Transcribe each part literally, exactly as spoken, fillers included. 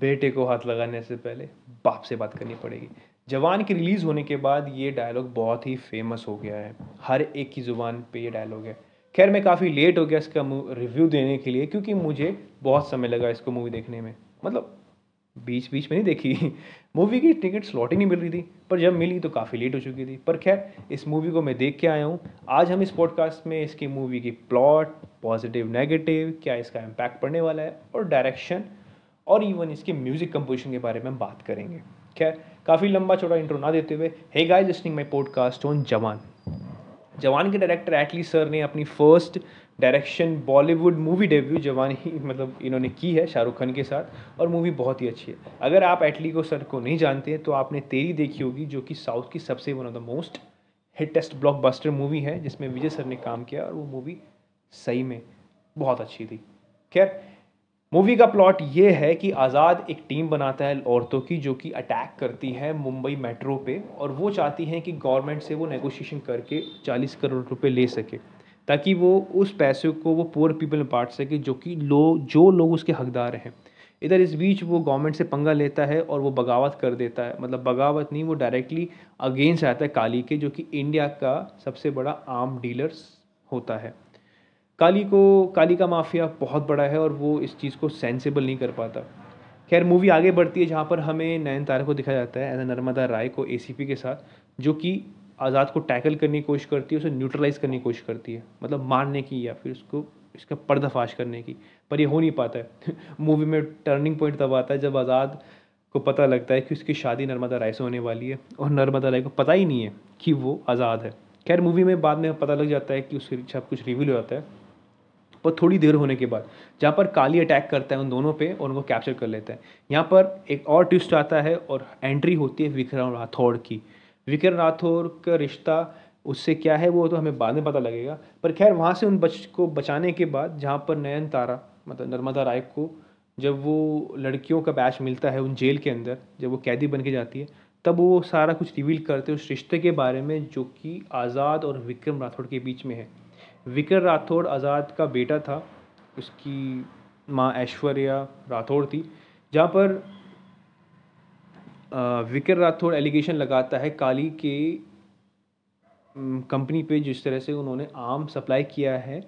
बेटे को हाथ लगाने से पहले बाप से बात करनी पड़ेगी। जवान के रिलीज़ होने के बाद ये डायलॉग बहुत ही फेमस हो गया है, हर एक की ज़ुबान पे ये डायलॉग है। खैर मैं काफ़ी लेट हो गया इसका रिव्यू देने के लिए, क्योंकि मुझे बहुत समय लगा इसको मूवी देखने में, मतलब बीच बीच में नहीं देखी। मूवी की टिकट स्लॉट ही नहीं मिल रही थी, पर जब मिली तो काफ़ी लेट हो चुकी थी। पर खैर इस मूवी को मैं देख के आया हूँ। आज हम इस पॉडकास्ट में इसकी मूवी की प्लॉट, पॉजिटिव नेगेटिव, क्या इसका इम्पैक्ट पड़ने वाला है, और डायरेक्शन और इवन इसके म्यूज़िक कंपोजिशन के बारे में हम बात करेंगे। खैर काफ़ी लंबा चौड़ा इंट्रो ना देते हुए, hey guys listening my podcast on Jawan. Jawan के डायरेक्टर एटली सर ने अपनी first direction Bollywood movie debut Jawan ही मतलब इन्होंने की है शाहरुख खान के साथ, और मूवी बहुत ही अच्छी है। अगर आप एटली को सर को नहीं जानते हैं तो आपने तेरी देखी होगी, जो कि साउथ की सबसे one of the most hittest blockbuster movie है, जिसमें विजय सर ने काम किया, और वो मूवी सही में बहुत अच्छी थी। खैर मूवी का प्लॉट ये है कि आज़ाद एक टीम बनाता है औरतों की, जो कि अटैक करती है मुंबई मेट्रो पे, और वो चाहती हैं कि गवर्नमेंट से वो नेगोशिएशन करके चालीस करोड़ रुपए ले सके, ताकि वो उस पैसे को वो पुअर पीपल में बांट सके, जो कि लोग जो लोग उसके हकदार हैं। इधर इस बीच वो गवर्नमेंट से पंगा लेता है और वो बगावत कर देता है, मतलब बगावत नहीं, वो डायरेक्टली अगेंस्ट आता है काली के, जो कि इंडिया का सबसे बड़ा आर्म डीलर्स होता है। काली को काली का माफिया बहुत बड़ा है और वो इस चीज़ को सेंसेबल नहीं कर पाता। खैर मूवी आगे बढ़ती है, जहाँ पर हमें नयनतारा को दिखाया जाता है एज ए नर्मदा राय को, एसीपी के साथ, जो कि आज़ाद को टैकल करने की कोशिश करती है, उसे न्यूट्रलाइज करने की कोशिश करती है, मतलब मारने की या फिर उसको इसका पर्दाफाश करने की, पर ये हो नहीं पाता है। मूवी में टर्निंग पॉइंट तब आता है जब आज़ाद को पता लगता है कि उसकी शादी नर्मदा राय से होने वाली है, और नर्मदा राय को पता ही नहीं है कि वो आज़ाद है। खैर मूवी में बाद में पता लग जाता है कि उसके सब कुछ रिवील हो जाता है, पर थोड़ी देर होने के बाद, जहाँ पर काली अटैक करता है उन दोनों पे और उनको कैप्चर कर लेता है। यहाँ पर एक और ट्विस्ट आता है और एंट्री होती है विक्रम राठौड़ की। विक्रम राठौड़ का रिश्ता उससे क्या है वो तो हमें बाद में पता लगेगा, पर खैर वहाँ से उन बच को बचाने के बाद, जहाँ पर नयनतारा मतलब नर्मदा राय को जब वो लड़कियों का बैच मिलता है उन जेल के अंदर, जब वो कैदी बन के जाती है, तब वो सारा कुछ रिवील करते हैं उस रिश्ते के बारे में, जो कि आज़ाद और विक्रम राठौड़ के बीच में है। विक्रम राठौड़ आज़ाद का बेटा था, उसकी माँ ऐश्वर्या राठौड़ थी। जहाँ पर विक्रम राठौड़ एलिगेशन लगाता है काली के कंपनी पे, जिस तरह से उन्होंने आम सप्लाई किया है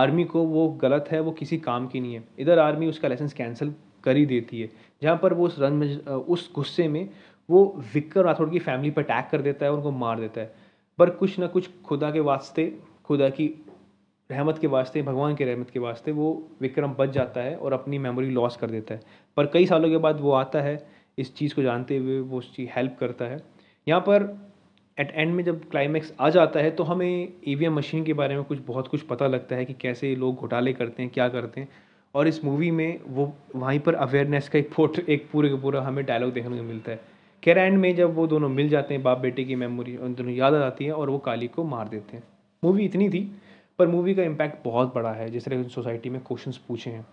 आर्मी को, वो गलत है, वो किसी काम की नहीं है। इधर आर्मी उसका लाइसेंस कैंसिल कर ही देती है, जहाँ पर वो उस रंज उस गुस्से में वो विक्रम राठौड़ की फैमिली पर अटैक कर देता है, उनको मार देता है। पर कुछ ना कुछ खुदा के वास्ते, खुदा की रहमत के वास्ते, भगवान के रहमत के वास्ते वो विक्रम बच जाता है और अपनी मेमोरी लॉस कर देता है। पर कई सालों के बाद वो आता है, इस चीज़ को जानते हुए वो उसकी हेल्प करता है। यहाँ पर एट एंड में जब क्लाइमैक्स आ जाता है तो हमें ईवीएम मशीन के बारे में कुछ बहुत कुछ पता लगता है कि कैसे लोग घोटाले करते हैं, क्या करते हैं, और इस मूवी में वो वहीं पर अवेयरनेस का एक फोटो एक पूरे का पूरा हमें डायलॉग देखने को मिलता है। खैर एंड में जब वो दोनों मिल जाते हैं, बाप बेटे की मेमोरी उन दोनों याद आ जाती है और वो काली को मार देते हैं। मूवी इतनी थी, पर मूवी का इम्पैक्ट बहुत बड़ा है, जिस तरह सोसाइटी में क्वेश्चंस पूछे हैं।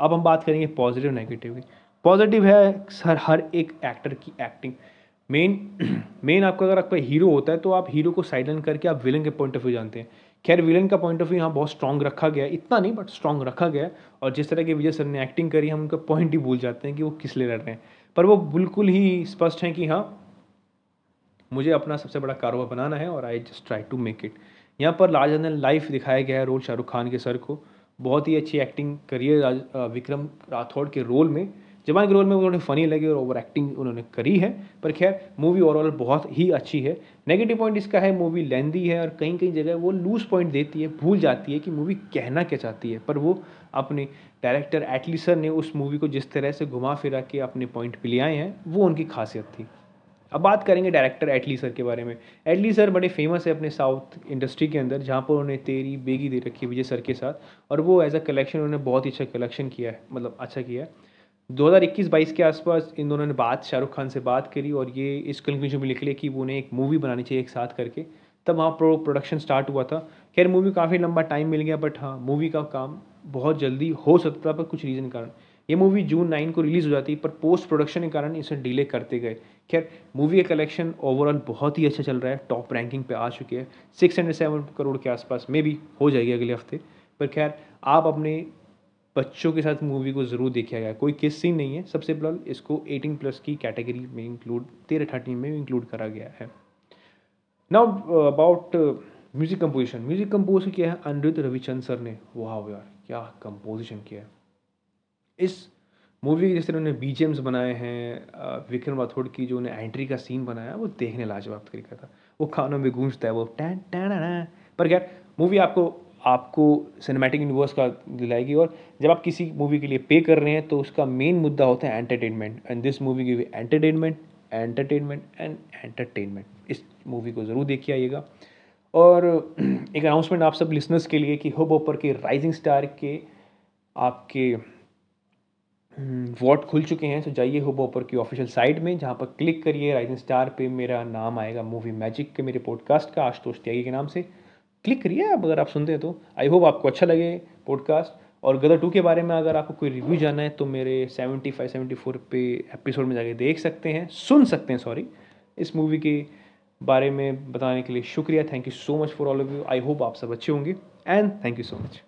अब हम बात करेंगे पॉजिटिव नेगेटिव की। पॉजिटिव है सर हर एक एक्टर की एक्टिंग। मेन मेन आपका अगर आपका हीरो होता है तो आप हीरो को साइलेंट करके आप विलन के पॉइंट ऑफ व्यू जानते हैं। खैर विलन का पॉइंट ऑफ व्यू यहाँ बहुत स्ट्रॉन्ग रखा गया है, इतना नहीं बट स्ट्रॉन्ग रखा गया है, और जिस तरह के विजय सर ने एक्टिंग करी हम उनका पॉइंट ही भूल जाते हैं कि वो किस लिए लड़ रहे हैं। पर वो बिल्कुल ही स्पष्ट हैं कि हाँ मुझे अपना सबसे बड़ा कारोबार बनाना है और I just try to make it. यहाँ पर लार्ज देन लाइफ दिखाया गया है रोल शाहरुख खान के सर को, बहुत ही अच्छी एक्टिंग करी है विक्रम राठौड़ के रोल में। जवान के रोल में उन्होंने फ़नी लगी और ओवर एक्टिंग उन्होंने करी है, पर खैर मूवी ओवरऑल बहुत ही अच्छी है। नेगेटिव पॉइंट इसका है मूवी लेंदी है और कहीं कहीं जगह वो लूज पॉइंट देती है, भूल जाती है कि मूवी कहना क्या चाहती है, पर वो अपने डायरेक्टर एटली सर ने उस मूवी को जिस तरह से घुमा फिरा के अपने पॉइंट पे ले आए हैं वो उनकी खासियत थी। अब बात करेंगे डायरेक्टर एटली सर के बारे में। एटली सर बड़े फेमस है अपने साउथ इंडस्ट्री के अंदर, जहाँ पर उन्होंने तेरी बेगी दे रखी विजय सर के साथ, और वो एज अ कलेक्शन उन्होंने बहुत ही अच्छा कलेक्शन किया है, मतलब अच्छा किया है। दो हज़ार इक्कीस बाईस के आसपास इन दोनों ने बात शाहरुख खान से बात करी और ये इस कंक्लूजन में निकले कि वो उन्हें एक मूवी बनानी चाहिए एक साथ करके, तब वहाँ प्रो प्रोडक्शन स्टार्ट हुआ था। खैर मूवी काफ़ी लंबा टाइम मिल गया, बट हाँ मूवी का काम बहुत जल्दी हो सकता था, पर कुछ रीज़न कारण ये मूवी जून नाइन को रिलीज़ हो जाती, पर पोस्ट प्रोडक्शन के कारण इसे डिले करते गए। खैर मूवी का कलेक्शन ओवरऑल बहुत ही अच्छा चल रहा है, टॉप रैंकिंग पे आ चुकी है, सिक्स हंड्रेड सेवन करोड़ के आसपास में भी हो जाएगी अगले हफ्ते। पर खैर आप अपने बच्चों के साथ मूवी को ज़रूर देखा गया। कोई किस सीन नहीं है, सबसे फिलहाल इसको एटीन प्लस की कैटेगरी में इंक्लूड तेरह थर्टीन में इंक्लूड करा गया है। Now about music composition, music compose किया है अनिरुद्ध रविचंद्र सर ने। वाह यार क्या कंपोजिशन किया है इस मूवी के। जैसे उन्होंने बी जी एम्स बनाए हैं, विक्रम राठौड़ की जो उन्हें एंट्री का सीन बनाया वो देखने लाजवाब तरीका था, वो खानों में गूंजता है वो टैन टैन। पर क्या मूवी आपको आपको सिनेमैटिक यूनिवर्स का दिलाएगी, और जब आप किसी मूवी के लिए पे कर रहे हैं तो उसका मेन मुद्दा होता है entertainment. And this movie give entertainment entertainment and entertainment. इस मूवी को ज़रूर देखिए आइएगा। और एक अनाउंसमेंट आप सब लिसनर्स के लिए कि हब हॉपर के राइजिंग स्टार के आपके वॉट खुल चुके हैं, तो जाइए हब हॉपर की ऑफिशियल साइट में, जहाँ पर क्लिक करिए राइजिंग स्टार पे मेरा नाम आएगा मूवी मैजिक के मेरे पॉडकास्ट का आशुतोष त्यागी के नाम से, क्लिक करिए आप अगर आप सुनते हैं तो। आई होप आपको अच्छा लगे पॉडकास्ट। और गदर टू के बारे में अगर आपको कोई रिव्यू जानना है तो मेरे सेवेंटी फाइव सेवेंटी फोर पे एपिसोड में जाके देख सकते हैं, सुन सकते हैं सॉरी। इस मूवी के बारे में बताने के लिए शुक्रिया, thank you so much for all of you. I hope आप सब अच्छे होंगे and thank you so much.